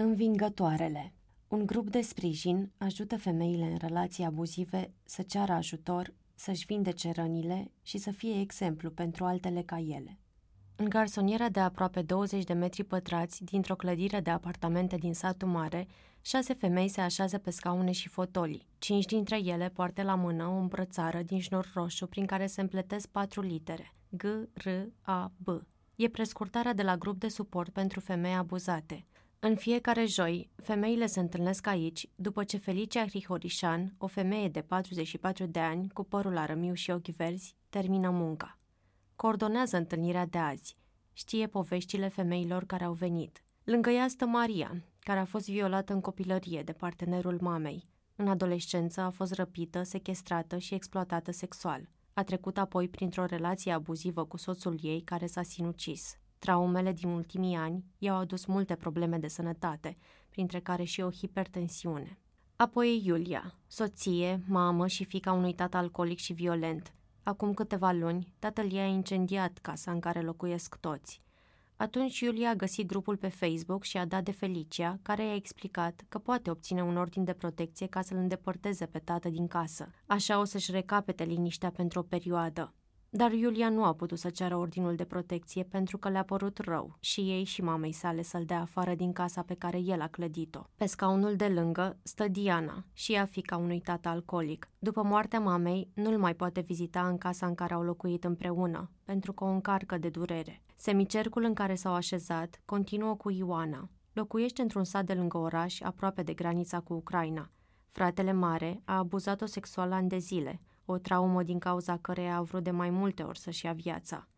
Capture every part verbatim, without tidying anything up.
Învingătoarele. Un grup de sprijin ajută femeile în relații abuzive să ceară ajutor, să-și vindece rănile și să fie exemplu pentru altele ca ele. În garsoniera de aproape douăzeci de metri pătrați dintr-o clădire de apartamente din satul mare, șase femei se așează pe scaune și fotolii. Cinci dintre ele poartă la mână o îmbrățară din șnur roșu prin care se împletesc patru litere, G, R, A, B. E prescurtarea de la grup de suport pentru femei abuzate. În fiecare joi, femeile se întâlnesc aici, după ce Felicia Hrihorișan, o femeie de patruzeci și patru de ani, cu părul arămiu și ochi verzi, termină munca. Coordonează întâlnirea de azi. Știe poveștile femeilor care au venit. Lângă ea stă Maria, care a fost violată în copilărie de partenerul mamei. În adolescență a fost răpită, sechestrată și exploatată sexual. A trecut apoi printr-o relație abuzivă cu soțul ei, care s-a sinucis. Traumele din ultimii ani i-au adus multe probleme de sănătate, printre care și o hipertensiune. Apoi Iulia, soție, mamă și fiica unui tată alcoolic și violent. Acum câteva luni, tatăl ei a incendiat casa în care locuiesc toți. Atunci Iulia a găsit grupul pe Facebook și a dat de Felicia, care i-a explicat că poate obține un ordin de protecție ca să-l îndepărteze pe tată din casă. Așa o să-și recapete liniștea pentru o perioadă. Dar Iulia nu a putut să ceară ordinul de protecție pentru că le-a părut rău și ei și mamei sale să-l dea afară din casa pe care el a clădit-o. Pe scaunul de lângă stă Diana și ea fiica unui tată alcoolic. După moartea mamei, nu-l mai poate vizita în casa în care au locuit împreună, pentru că o încarcă de durere. Semicercul în care s-au așezat continuă cu Ioana. Locuiește într-un sat de lângă oraș, aproape de granița cu Ucraina. Fratele mare a abuzat-o sexual ani de zile, o traumă din cauza căreia a vrut de mai multe ori să-și ia viața.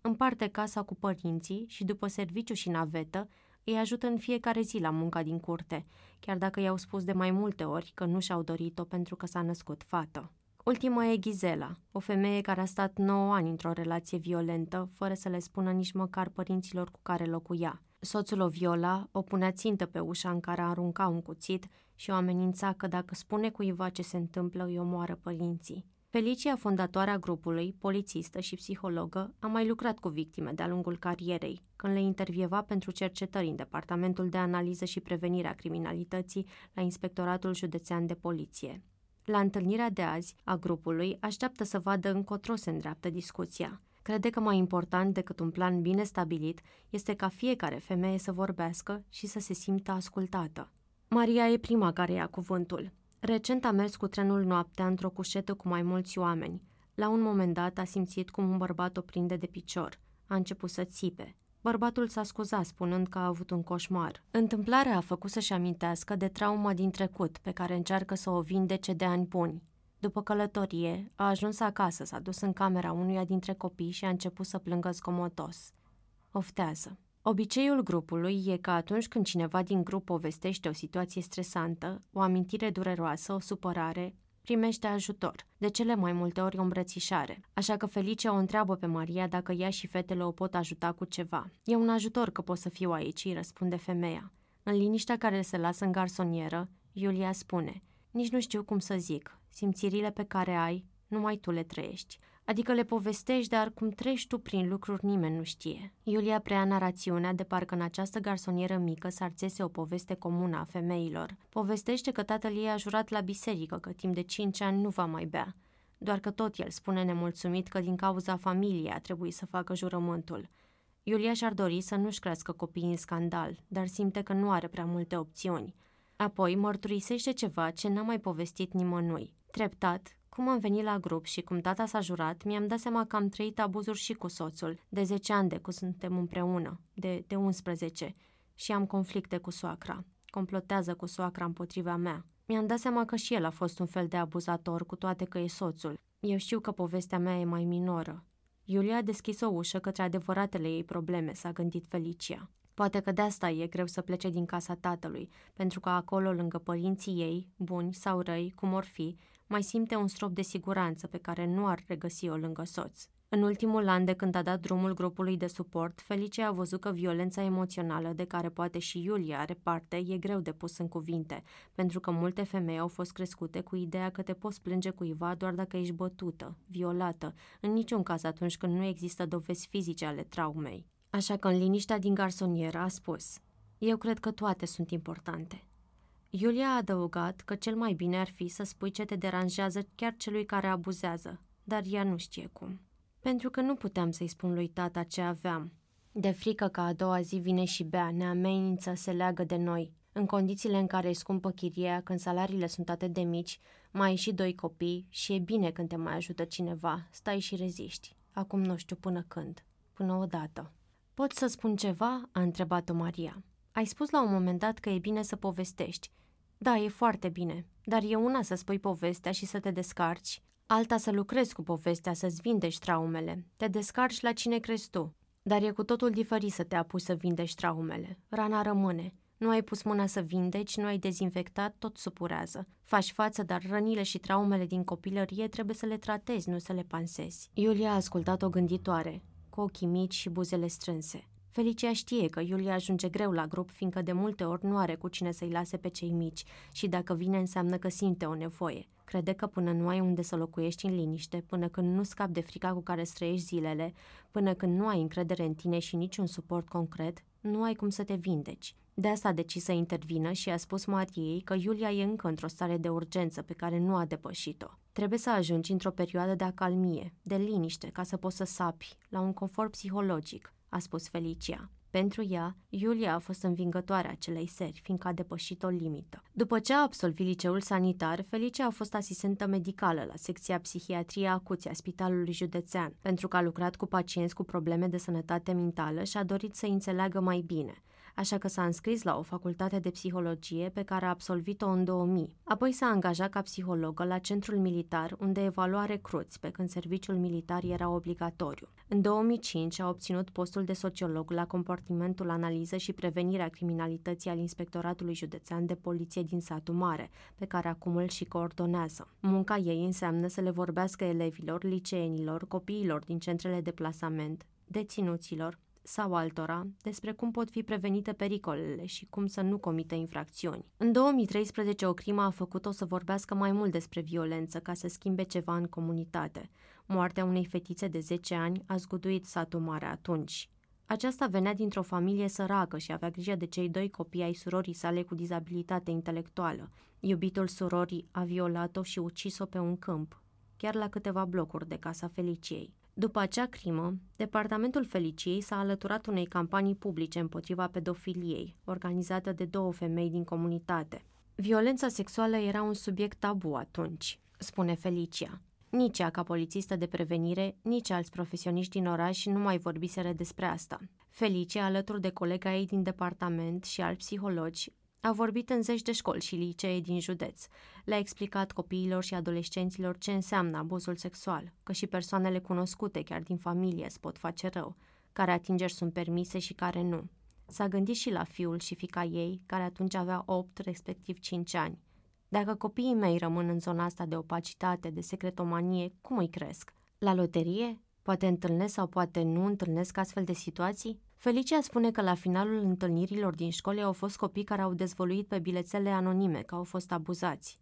Împarte casa cu părinții și după serviciu și navetă îi ajută în fiecare zi la munca din curte, chiar dacă i-au spus de mai multe ori că nu și-au dorit-o pentru că s-a născut fată. Ultima e Ghizela, o femeie care a stat nouă ani într-o relație violentă, fără să le spună nici măcar părinților cu care locuia. Soțul o viola, o punea țintă pe ușa în care arunca un cuțit și o amenința că dacă spune cuiva ce se întâmplă, îi omoară părinții. Felicia, fondatoarea grupului, polițistă și psihologă, a mai lucrat cu victime de-a lungul carierei, când le intervieva pentru cercetări în Departamentul de Analiză și Prevenire a Criminalității la Inspectoratul Județean de Poliție. La întâlnirea de azi a grupului, așteaptă să vadă încotro se îndreaptă discuția. Crede că mai important decât un plan bine stabilit este ca fiecare femeie să vorbească și să se simtă ascultată. Maria e prima care ia cuvântul. Recent a mers cu trenul noaptea într-o cușetă cu mai mulți oameni. La un moment dat a simțit cum un bărbat o prinde de picior. A început să țipe. Bărbatul s-a scuzat spunând că a avut un coșmar. Întâmplarea a făcut să-și amintească de trauma din trecut pe care încearcă să o vindece de ani buni. După călătorie, a ajuns acasă, s-a dus în camera unuia dintre copii și a început să plângă zgomotos. Oftează. Obiceiul grupului e că atunci când cineva din grup povestește o situație stresantă, o amintire dureroasă, o supărare, primește ajutor, de cele mai multe ori o îmbrățișare. Așa că Felicia o întreabă pe Maria dacă ea și fetele o pot ajuta cu ceva. E un ajutor că pot să fiu aici, îi răspunde femeia. În liniștea care se lasă în garsonieră, Iulia spune, nici nu știu cum să zic, simțirile pe care ai, numai tu le trăiești. Adică le povestești, dar cum treci tu prin lucruri nimeni nu știe. Iulia preia narațiunea de parcă în această garsonieră mică s-ar țese o poveste comună a femeilor. Povestește că tatăl ei a jurat la biserică că timp de cinci ani nu va mai bea, doar că tot el spune nemulțumit că din cauza familiei a trebuit să facă jurământul. Iulia și-ar dori să nu-și crească copiii în scandal, dar simte că nu are prea multe opțiuni. Apoi mărturisește ceva ce n-a mai povestit nimănui. Treptat, cum am venit la grup și cum tata s-a jurat, mi-am dat seama că am trăit abuzuri și cu soțul, de zece ani de când suntem împreună, de, de unsprezece, și am conflicte cu soacra. Complotează cu soacra împotriva mea. Mi-am dat seama că și el a fost un fel de abuzator, cu toate că e soțul. Eu știu că povestea mea e mai minoră. Iulia a deschis o ușă către adevăratele ei probleme, s-a gândit Felicia. Poate că de asta e greu să plece din casa tatălui, pentru că acolo, lângă părinții ei, buni sau răi, cum or fi, mai simte un strop de siguranță pe care nu ar regăsi-o lângă soț. În ultimul an de când a dat drumul grupului de suport, Felicia a văzut că violența emoțională de care poate și Iulia are parte e greu de pus în cuvinte, pentru că multe femei au fost crescute cu ideea că te poți plânge cuiva doar dacă ești bătută, violată, în niciun caz atunci când nu există dovezi fizice ale traumei. Așa că în liniștea din garsonieră a spus, Eu cred că toate sunt importante. Iulia a adăugat că cel mai bine ar fi să spui ce te deranjează chiar celui care abuzează, dar ea nu știe cum. Pentru că nu puteam să-i spun lui tata ce aveam. De frică că a doua zi vine și Bea, ne amenință, se leagă de noi. În condițiile în care îi scumpă chiria, când salariile sunt atât de mici, mai ai și doi copii și e bine când te mai ajută cineva, stai și reziști. Acum nu știu până când. Până odată. Pot să spun ceva? A întrebat-o Maria. Ai spus la un moment dat că e bine să povestești. Da, e foarte bine, dar e una să spui povestea și să te descarci, alta să lucrezi cu povestea, să-ți vindești traumele. Te descarci la cine crezi tu. Dar e cu totul diferit să te apuci să vindești traumele. Rana rămâne. Nu ai pus mâna să vindeci, nu ai dezinfectat, tot supurează. Faci față, dar rănile și traumele din copilărie trebuie să le tratezi, nu să le pansezi. Iulia a ascultat-o gânditoare, cu ochii mici și buzele strânse. Felicia știe că Iulia ajunge greu la grup, fiindcă de multe ori nu are cu cine să-i lase pe cei mici și dacă vine înseamnă că simte o nevoie. Crede că până nu ai unde să locuiești în liniște, până când nu scapi de frica cu care străiești zilele, până când nu ai încredere în tine și niciun suport concret, nu ai cum să te vindeci. De asta a decis să intervină și a spus Mariei că Iulia e încă într-o stare de urgență pe care nu a depășit-o. Trebuie să ajungi într-o perioadă de acalmie, de liniște, ca să poți să sapi, la un confort psihologic, a spus Felicia. Pentru ea, Iulia a fost învingătoarea acelei seri, fiindcă a depășit o limită. După ce a absolvit liceul sanitar, Felicia a fost asistentă medicală la secția psihiatrie acuție a Spitalului Județean, pentru că a lucrat cu pacienți cu probleme de sănătate mentală și a dorit să înțeleagă mai bine. Așa că s-a înscris la o facultate de psihologie pe care a absolvit-o în două mii. Apoi s-a angajat ca psihologă la centrul militar, unde evalua recruți, pe când serviciul militar era obligatoriu. În două mii cinci a obținut postul de sociolog la compartimentul analiză și prevenirea criminalității al Inspectoratului Județean de Poliție din Satul Mare, pe care acum îl și coordonează. Munca ei înseamnă să le vorbească elevilor, liceenilor, copiilor din centrele de plasament, deținuților sau altora, despre cum pot fi prevenite pericolele și cum să nu comită infracțiuni. În două mii treisprezece, o crimă a făcut-o să vorbească mai mult despre violență ca să schimbe ceva în comunitate. Moartea unei fetițe de zece ani a zguduit Satul Mare atunci. Aceasta venea dintr-o familie săracă și avea grijă de cei doi copii ai surorii sale cu dizabilitate intelectuală. Iubitul surorii a violat-o și ucis-o pe un câmp, chiar la câteva blocuri de casa Feliciei. După acea crimă, departamentul Feliciei s-a alăturat unei campanii publice împotriva pedofiliei, organizată de două femei din comunitate. Violența sexuală era un subiect tabu atunci, spune Felicia. Nici ea ca polițistă de prevenire, nici alți profesioniști din oraș nu mai vorbiseră despre asta. Felicia, alături de colega ei din departament și alți psihologi, a vorbit în zeci de școli și licee din județ. Le-a explicat copiilor și adolescenților ce înseamnă abuzul sexual, că și persoanele cunoscute, chiar din familie, îți pot face rău, care atingeri sunt permise și care nu. S-a gândit și la fiul și fiica ei, care atunci avea opt, respectiv cinci ani. Dacă copiii mei rămân în zona asta de opacitate, de secretomanie, cum îi cresc? La loterie? Poate întâlnesc sau poate nu întâlnesc astfel de situații? Felicia spune că la finalul întâlnirilor din școli au fost copii care au dezvăluit pe bilețele anonime că au fost abuzați.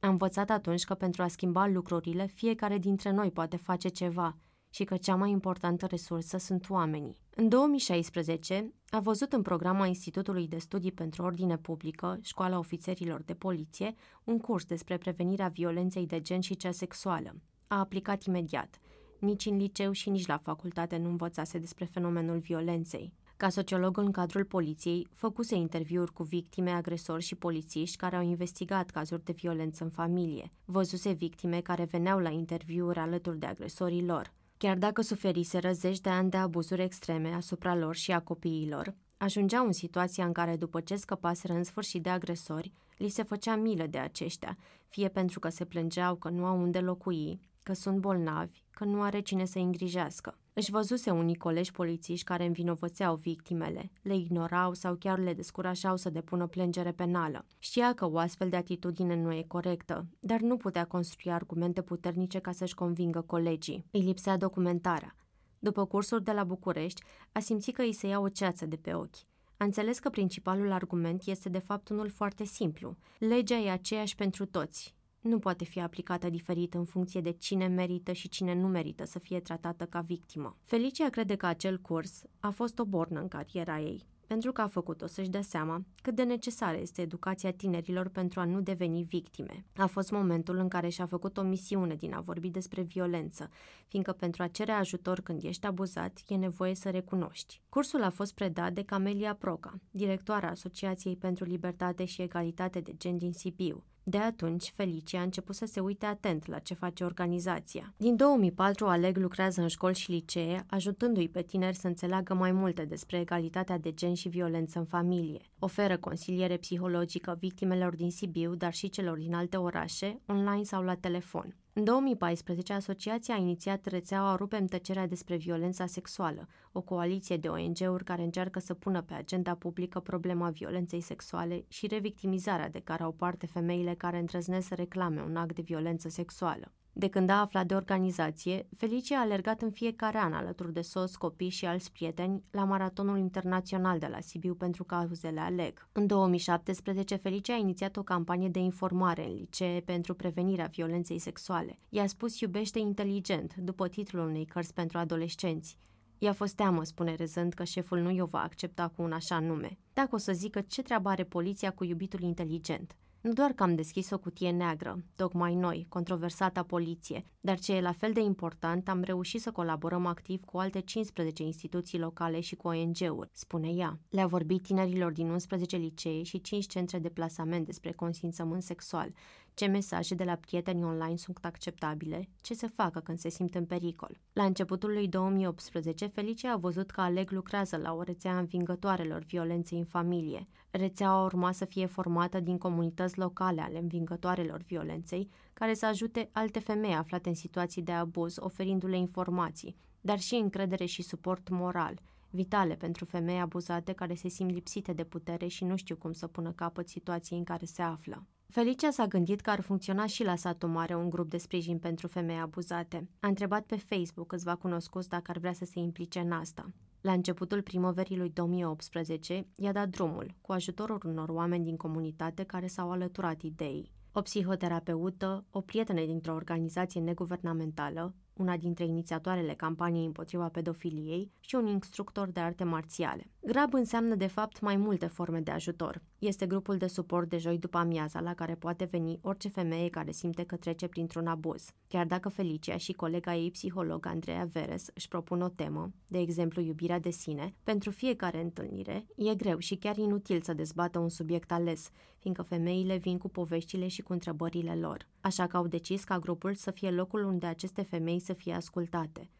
Am învățat atunci că pentru a schimba lucrurile, fiecare dintre noi poate face ceva și că cea mai importantă resursă sunt oamenii. În două mii șaisprezece a văzut în programa Institutului de Studii pentru Ordine Publică, Școala Ofițerilor de Poliție, un curs despre prevenirea violenței de gen și cea sexuală. A aplicat imediat. Nici în liceu și nici la facultate nu învățase despre fenomenul violenței. Ca sociolog în cadrul poliției, făcuse interviuri cu victime, agresori și polițiști care au investigat cazuri de violență în familie. Văzuse victime care veneau la interviuri alături de agresorii lor. Chiar dacă suferiseră zeci de ani de abuzuri extreme asupra lor și a copiilor, ajungeau în situația în care, după ce scăpaseră în sfârșit de agresori, li se făcea milă de aceștia, fie pentru că se plângeau că nu au unde locui, că sunt bolnavi, că nu are cine să-i îngrijească. Își văzuse unii colegi polițiști care învinovățeau victimele, le ignorau sau chiar le descurajau să depună plângere penală. Știa că o astfel de atitudine nu e corectă, dar nu putea construi argumente puternice ca să-și convingă colegii. Îi lipsea documentarea. După cursuri de la București, a simțit că îi se ia o ceață de pe ochi. A înțeles că principalul argument este de fapt unul foarte simplu. Legea e aceeași pentru toți. Nu poate fi aplicată diferit în funcție de cine merită și cine nu merită să fie tratată ca victimă. Felicia crede că acel curs a fost o bornă în cariera ei. pentru că a făcut-o să-și dea seama cât de necesară este educația tinerilor pentru a nu deveni victime. A fost momentul în care și-a făcut o misiune din a vorbi despre violență, fiindcă pentru a cere ajutor când ești abuzat, e nevoie să recunoști. Cursul a fost predat de Camelia Proca, directoarea Asociației pentru Libertate și Egalitate de Gen din Sibiu. De atunci, Felicia a început să se uite atent la ce face organizația. Din două mii patru, ALEG lucrează în școli și licee, ajutându-i pe tineri să înțeleagă mai multe despre egalitatea de gen și violență în familie. Oferă consiliere psihologică victimelor din Sibiu, dar și celor din alte orașe, online sau la telefon. În două mii paisprezece, asociația a inițiat rețeaua Rupem tăcerea despre violența sexuală, o coaliție de O N G-uri care încearcă să pună pe agenda publică problema violenței sexuale și revictimizarea de care au parte femeile care îndrăznesc să reclame un act de violență sexuală. De când a aflat de organizație, Felicia a alergat în fiecare an alături de soț, copii și alți prieteni la Maratonul Internațional de la Sibiu pentru cauzele ALEG. În două mii șaptesprezece, Felicia a inițiat o campanie de informare în licee pentru prevenirea violenței sexuale. I-a spus Iubește inteligent, după titlul unei cărți pentru adolescenți. I-a fost teamă, spune rezând, că șeful nu i-o va accepta cu un așa nume. Dacă o să zică ce treabă are poliția cu iubitul inteligent. Nu doar că am deschis o cutie neagră, tocmai noi, controversata poliție, dar ce e la fel de important, am reușit să colaborăm activ cu alte cincisprezece instituții locale și cu O N G-uri, spune ea. Le-a vorbit tinerilor din unsprezece licee și cinci centre de plasament despre consimțământ sexual, ce mesaje de la prieteni online sunt acceptabile, ce se facă când se simt în pericol. La începutul lui două mii optsprezece, Felicia a văzut că ALEG lucrează la o rețea învingătoarelor violenței în familie. Rețeaua urma să fie formată din comunități locale ale învingătoarelor violenței, care să ajute alte femei aflate în situații de abuz, oferindu-le informații, dar și încredere și suport moral, vitale pentru femei abuzate care se simt lipsite de putere și nu știu cum să pună capăt situației în care se află. Felicia s-a gândit că ar funcționa și la satul mare un grup de sprijin pentru femei abuzate. A întrebat pe Facebook câțiva cunoscuți dacă ar vrea să se implice în asta. La începutul primăverii lui două mii optsprezece, i-a dat drumul, cu ajutorul unor oameni din comunitate care s-au alăturat ideii. O psihoterapeută, o prietenă dintr-o organizație neguvernamentală, una dintre inițiatoarele campaniei împotriva pedofiliei și un instructor de arte marțiale. GRAB înseamnă, de fapt, mai multe forme de ajutor. Este grupul de suport de joi după amiaza la care poate veni orice femeie care simte că trece printr-un abuz. Chiar dacă Felicia și colega ei psiholog, Andreea Veres, își propun o temă, de exemplu iubirea de sine, pentru fiecare întâlnire, e greu și chiar inutil să dezbată un subiect ales, fiindcă femeile vin cu poveștile și cu întrebările lor. Așa că au decis ca grupul să fie locul unde aceste femei să fie ascultate.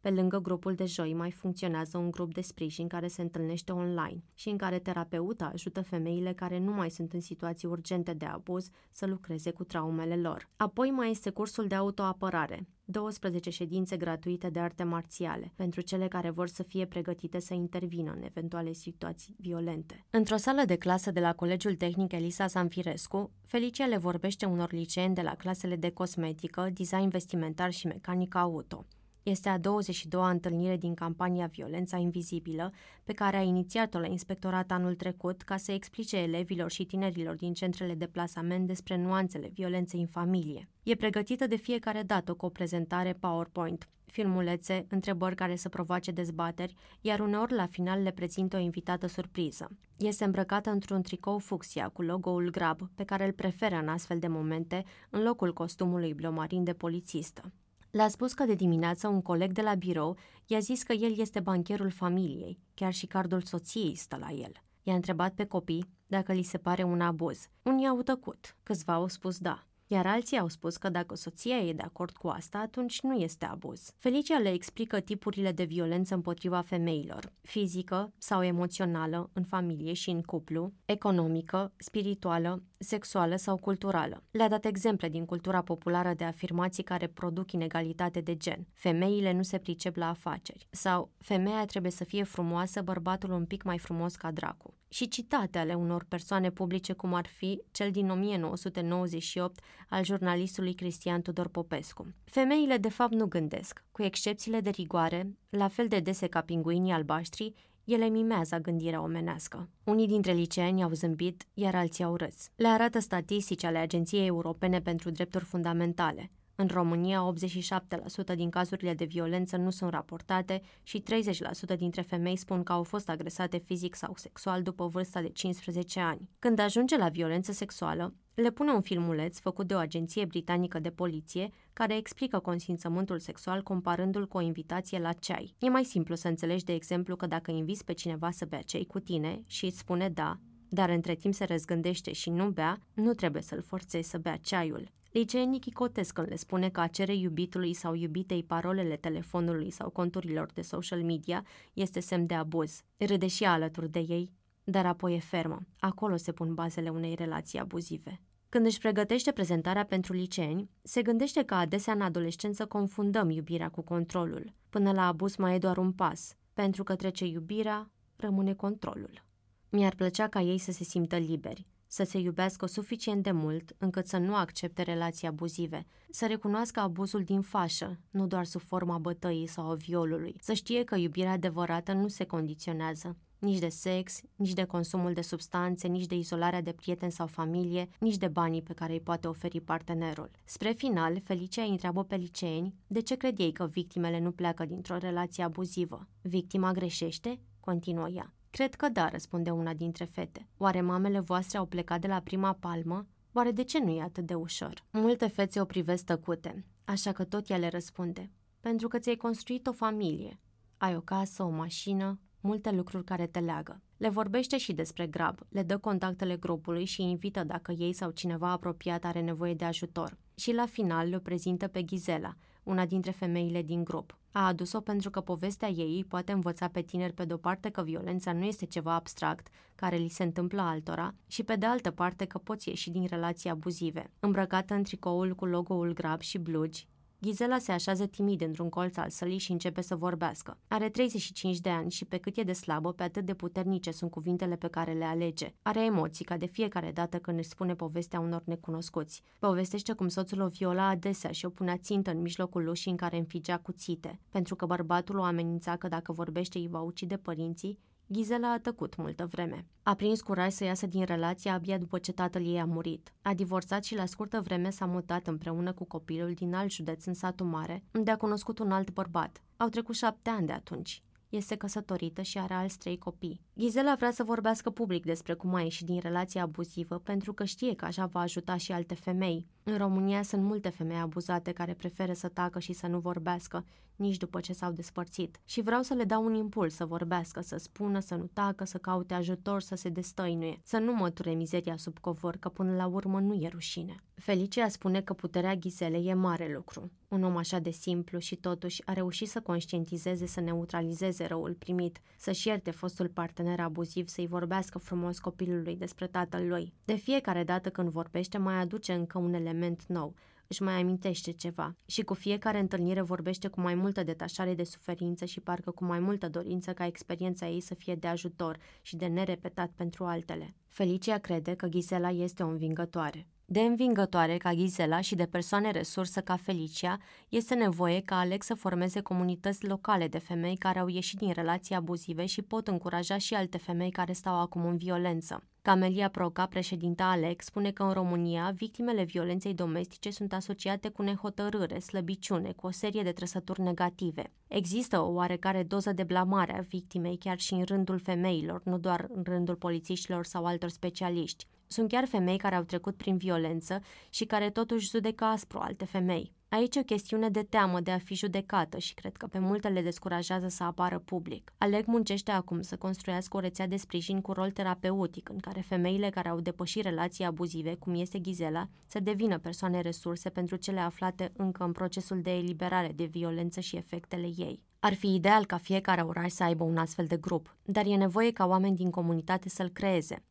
Pe lângă grupul de joi mai funcționează un grup de sprijin care se întâlnește online și în care terapeuta ajută femeile care nu mai sunt în situații urgente de abuz să lucreze cu traumele lor. Apoi mai este cursul de autoapărare, douăsprezece ședințe gratuite de arte marțiale, pentru cele care vor să fie pregătite să intervină în eventuale situații violente. Într-o sală de clasă de la Colegiul Tehnic Elisabeta Sanfirescu, Felicia le vorbește unor liceeni de la clasele de cosmetică, design vestimentar și mecanică auto. Este a douăzeci și doua întâlnire din campania Violența invizibilă, pe care a inițiat-o la Inspectorat anul trecut ca să explice elevilor și tinerilor din centrele de plasament despre nuanțele violenței în familie. E pregătită de fiecare dată cu o prezentare PowerPoint, filmulețe, întrebări care să provoace dezbateri, iar uneori la final le prezintă o invitată surpriză. Este îmbrăcată într-un tricou fucsia cu logo-ul GRAB, pe care îl preferă în astfel de momente, în locul costumului blomarin de polițistă. Le-a spus că de dimineață un coleg de la birou i-a zis că el este bancherul familiei, chiar și cardul soției stă la el. I-a întrebat pe copii dacă li se pare un abuz. Unii au tăcut, câțiva au spus da, iar alții au spus că dacă soția e de acord cu asta, atunci nu este abuz. Felicia le explică tipurile de violență împotriva femeilor, fizică sau emoțională, în familie și în cuplu, economică, spirituală, sexuală sau culturală. Le-a dat exemple din cultura populară de afirmații care produc inegalitate de gen. Femeile nu se pricep la afaceri. Sau femeia trebuie să fie frumoasă, bărbatul un pic mai frumos ca dracu. Și citate ale unor persoane publice, cum ar fi cel din o mie nouă sute nouăzeci și opt al jurnalistului Cristian Tudor Popescu. Femeile de fapt nu gândesc, cu excepțiile de rigoare, la fel de dese ca pinguinii albaștri, ele mimează gândirea omenească. Unii dintre liceeni au zâmbit, iar alții au râs. Le arată statistici ale Agenției Europene pentru Drepturi Fundamentale. În România, optzeci și șapte la sută din cazurile de violență nu sunt raportate și treizeci la sută dintre femei spun că au fost agresate fizic sau sexual după vârsta de cincisprezece ani. Când ajunge la violență sexuală, le pune un filmuleț făcut de o agenție britanică de poliție care explică consimțământul sexual comparându-l cu o invitație la ceai. E mai simplu să înțelegi, de exemplu, că dacă inviți pe cineva să bea ceai cu tine și îți spune da, dar între timp se răzgândește și nu bea, nu trebuie să-l forțezi să bea ceaiul. Liceenii chicotesc când le spune că a cere iubitului sau iubitei parolele telefonului sau conturilor de social media este semn de abuz. Râde și alături de ei, dar apoi e fermă. Acolo se pun bazele unei relații abuzive. Când își pregătește prezentarea pentru liceeni, se gândește că adesea în adolescență confundăm iubirea cu controlul. Până la abuz mai e doar un pas, pentru că trece iubirea, rămâne controlul. Mi-ar plăcea ca ei să se simtă liberi, să se iubească suficient de mult încât să nu accepte relații abuzive, să recunoască abuzul din fașă, nu doar sub forma bătăii sau a violului, să știe că iubirea adevărată nu se condiționează, nici de sex, nici de consumul de substanțe, nici de izolarea de prieteni sau familie, nici de banii pe care îi poate oferi partenerul. Spre final, Felicia îi întreabă pe liceeni de ce cred ei că victimele nu pleacă dintr-o relație abuzivă. Victima greșește? Continuă ea. Cred că da, răspunde una dintre fete. Oare mamele voastre au plecat de la prima palmă? Oare de ce nu e atât de ușor? Multe fețe o privesc tăcute, așa că tot ea le răspunde. Pentru că ți-ai construit o familie. Ai o casă, o mașină, multe lucruri care te leagă. Le vorbește și despre grab, le dă contactele grupului și invită dacă ei sau cineva apropiat are nevoie de ajutor. Și la final le prezintă pe Ghizela, una dintre femeile din grup. A adus-o pentru că povestea ei poate învăța pe tineri pe de-o parte că violența nu este ceva abstract care li se întâmplă altora și pe de altă parte că poți ieși din relații abuzive. Îmbrăcată în tricoul cu logo-ul Grab și blugi, Ghizela se așează timid într-un colț al sălii și începe să vorbească. Are treizeci și cinci de ani și pe cât e de slabă, pe atât de puternice sunt cuvintele pe care le alege. Are emoții ca de fiecare dată când își spune povestea unor necunoscuți. Povestește cum soțul o viola adesea și o punea țintă în mijlocul ușii în care înfigea cuțite. Pentru că bărbatul o amenința că dacă vorbește îi va ucide părinții, Ghizela a tăcut multă vreme. A prins curaj să iasă din relație abia după ce tatăl ei a murit. A divorțat și la scurtă vreme s-a mutat împreună cu copilul din alt județ în satul mare, unde a cunoscut un alt bărbat. Au trecut șapte ani de atunci. Este căsătorită și are alți trei copii. Ghizela vrea să vorbească public despre cum a ieșit din relația abuzivă pentru că știe că așa va ajuta și alte femei. În România sunt multe femei abuzate care preferă să tacă și să nu vorbească, nici după ce s-au despărțit. Și vreau să le dau un impuls să vorbească, să spună, să nu tacă, să caute ajutor, să se destăinuie, să nu măture mizeria sub covor, că până la urmă nu e rușine. Felicia spune că puterea Ghizelei e mare lucru. Un om așa de simplu și totuși a reușit să conștientizeze, să neutralizeze răul primit, să-și ierte fostul partener abuziv, să-i vorbească frumos copilului despre tatăl lui. De fiecare dată când vorbește, mai aduce încă un element nou, își mai amintește ceva și cu fiecare întâlnire vorbește cu mai multă detașare de suferință și parcă cu mai multă dorință ca experiența ei să fie de ajutor și de nerepetat pentru altele. Felicia crede că Ghizela este o învingătoare. De învingătoare ca Ghizela și de persoane resursă ca Felicia, este nevoie ca ALEG să formeze comunități locale de femei care au ieșit din relații abuzive și pot încuraja și alte femei care stau acum în violență. Camelia Proca, președinta ALEG, spune că în România victimele violenței domestice sunt asociate cu nehotărâre, slăbiciune, cu o serie de trăsături negative. Există o oarecare doză de blamare a victimei chiar și în rândul femeilor, nu doar în rândul polițiștilor sau altor specialiști. Sunt chiar femei care au trecut prin violență și care totuși judecă aspru alte femei. Aici e o chestiune de teamă de a fi judecată și cred că pe multe le descurajează să apară public. ALEG muncește acum să construiască o rețea de sprijin cu rol terapeutic în care femeile care au depășit relații abuzive, cum este Ghizela, să devină persoane resurse pentru cele aflate încă în procesul de eliberare de violență și efectele ei. Ar fi ideal ca fiecare oraș să aibă un astfel de grup, dar e nevoie ca oameni din comunitate să-l creeze.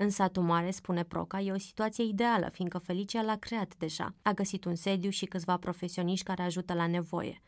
În satul mare, spune Proca, e o situație ideală, fiindcă Felicia l-a creat deja. A găsit un sediu și câțiva profesioniști care ajută la nevoie.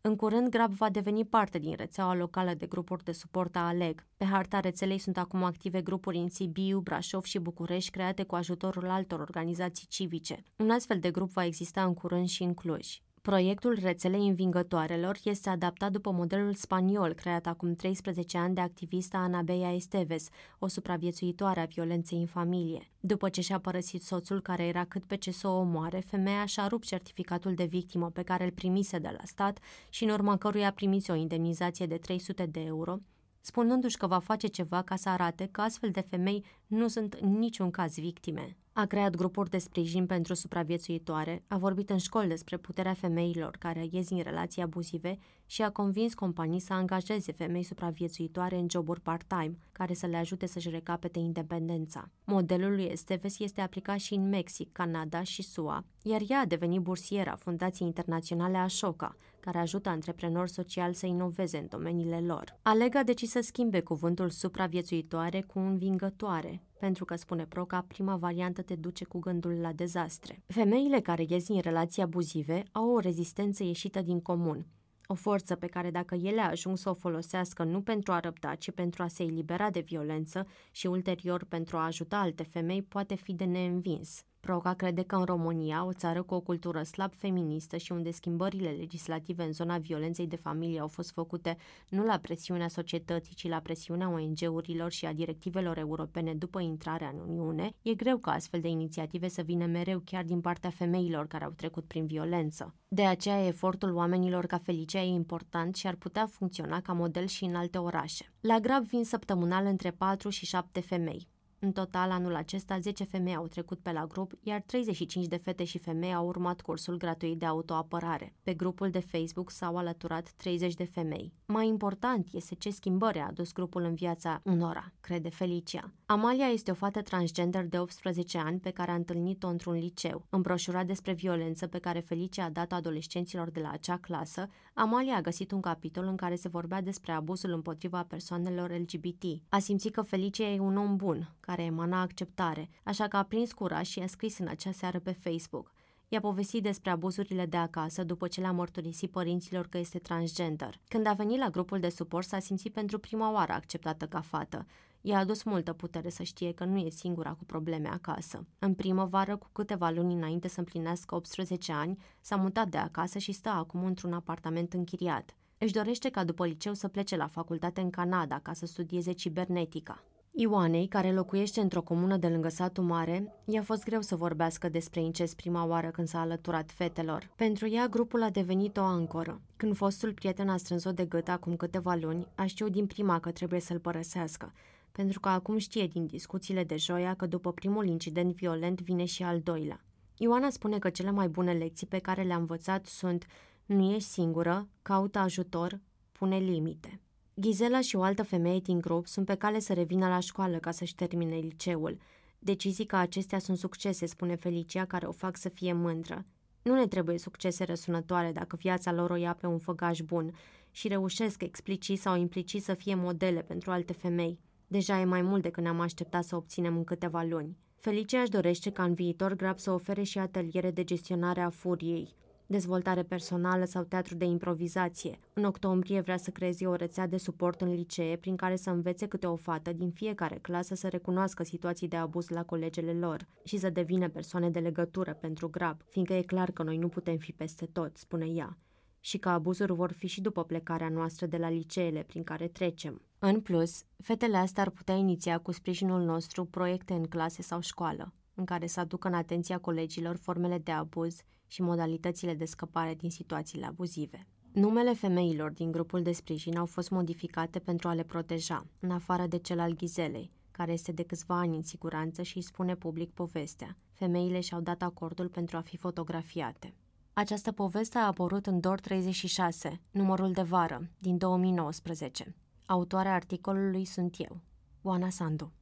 În curând, GRAB va deveni parte din rețeaua locală de grupuri de suport a ALEG. Pe harta rețelei sunt acum active grupuri în Sibiu, Brașov și București, create cu ajutorul altor organizații civice. Un astfel de grup va exista în curând și în Cluj. Proiectul rețelei învingătoarelor este adaptat după modelul spaniol creat acum treisprezece ani de activista Ana Bea Estevez, o supraviețuitoare a violenței în familie. După ce și-a părăsit soțul care era cât pe ce să o omoare, femeia și-a rupt certificatul de victimă pe care îl primise de la stat și în urma căruia primise o indemnizație de trei sute de euro, spunându-și că va face ceva ca să arate că astfel de femei nu sunt în niciun caz victime. A creat grupuri de sprijin pentru supraviețuitoare, a vorbit în școli despre puterea femeilor care ies din relații abuzive și a convins companii să angajeze femei supraviețuitoare în joburi part-time, care să le ajute să-și recapete independența. Modelul lui Estevez este aplicat și în Mexic, Canada și S U A, iar ea a devenit bursiera Fundației Internaționale Ashoka, care ajută antreprenori sociali să inoveze în domeniile lor. ALEG a decis să schimbe cuvântul supraviețuitoare cu învingătoare, pentru că, spune Proca, prima variantă te duce cu gândul la dezastre. Femeile care ies din relații abuzive au o rezistență ieșită din comun, o forță pe care dacă ele ajung să o folosească nu pentru a răbda, ci pentru a se elibera de violență și ulterior pentru a ajuta alte femei, poate fi de neînvins. Proca crede că în România, o țară cu o cultură slab feministă și unde schimbările legislative în zona violenței de familie au fost făcute nu la presiunea societății, ci la presiunea O N G-urilor și a directivelor europene după intrarea în Uniune, e greu ca astfel de inițiative să vină mereu chiar din partea femeilor care au trecut prin violență. De aceea, efortul oamenilor ca Felicia e important și ar putea funcționa ca model și în alte orașe. La GRAB vin săptămânal între patru și șapte femei. În total, anul acesta, zece femei au trecut pe la grup, iar treizeci și cinci de fete și femei au urmat cursul gratuit de autoapărare. Pe grupul de Facebook s-au alăturat treizeci de femei. Mai important este ce schimbări a adus grupul în viața unora, crede Felicia. Amalia este o fată transgender de optsprezece ani pe care a întâlnit-o într-un liceu. În broșura despre violență pe care Felicia a dat-o adolescenților de la acea clasă, Amalia a găsit un capitol în care se vorbea despre abuzul împotriva persoanelor L G B T. A simțit că Felicia e un om bun, care emana acceptare, așa că a prins curaj și a scris în acea seară pe Facebook. I-a povestit despre abuzurile de acasă după ce le-a mărturisit părinților că este transgender. Când a venit la grupul de suport, s-a simțit pentru prima oară acceptată ca fată. I-a adus multă putere să știe că nu e singura cu probleme acasă. În primăvară, cu câteva luni înainte să împlinească optsprezece ani, s-a mutat de acasă și stă acum într-un apartament închiriat. Își dorește ca după liceu să plece la facultate în Canada ca să studieze cibernetica. Ioanei, care locuiește într-o comună de lângă Satul Mare, i-a fost greu să vorbească despre incest prima oară când s-a alăturat fetelor. Pentru ea, grupul a devenit o ancoră. Când fostul prieten a strâns-o de gât acum câteva luni, a știut din prima că trebuie să-l părăsească, pentru că acum știe din discuțiile de joia că după primul incident violent vine și al doilea. Ioana spune că cele mai bune lecții pe care le-a învățat sunt: nu ești singură, caută ajutor, pune limite. Ghizela și o altă femeie din grup sunt pe cale să revină la școală ca să-și termine liceul. Decizii ca acestea sunt succese, spune Felicia, care o fac să fie mândră. Nu ne trebuie succese răsunătoare dacă viața lor o ia pe un făgaș bun și reușesc explicit sau implicit să fie modele pentru alte femei. Deja e mai mult decât ne-am așteptat să obținem în câteva luni. Felicia își dorește ca în viitor GRAB să ofere și ateliere de gestionare a furiei, dezvoltare personală sau teatru de improvizație. În octombrie vrea să creeze o rețea de suport în licee prin care să învețe câte o fată din fiecare clasă să recunoască situații de abuz la colegele lor și să devină persoane de legătură pentru GRAB, fiindcă e clar că noi nu putem fi peste tot, spune ea, și că abuzuri vor fi și după plecarea noastră de la liceele prin care trecem. În plus, fetele astea ar putea iniția cu sprijinul nostru proiecte în clase sau școală, în care să aducă în atenția colegilor formele de abuz și modalitățile de scăpare din situațiile abuzive. Numele femeilor din grupul de sprijin au fost modificate pentru a le proteja, în afară de cel al Ghizelei, care este de câțiva ani în siguranță și îi spune public povestea. Femeile și-au dat acordul pentru a fi fotografiate. Această poveste a apărut în D O R treizeci și șase, numărul de vară, din două mii nouăsprezece. Autoarea articolului sunt eu, Oana Sandu.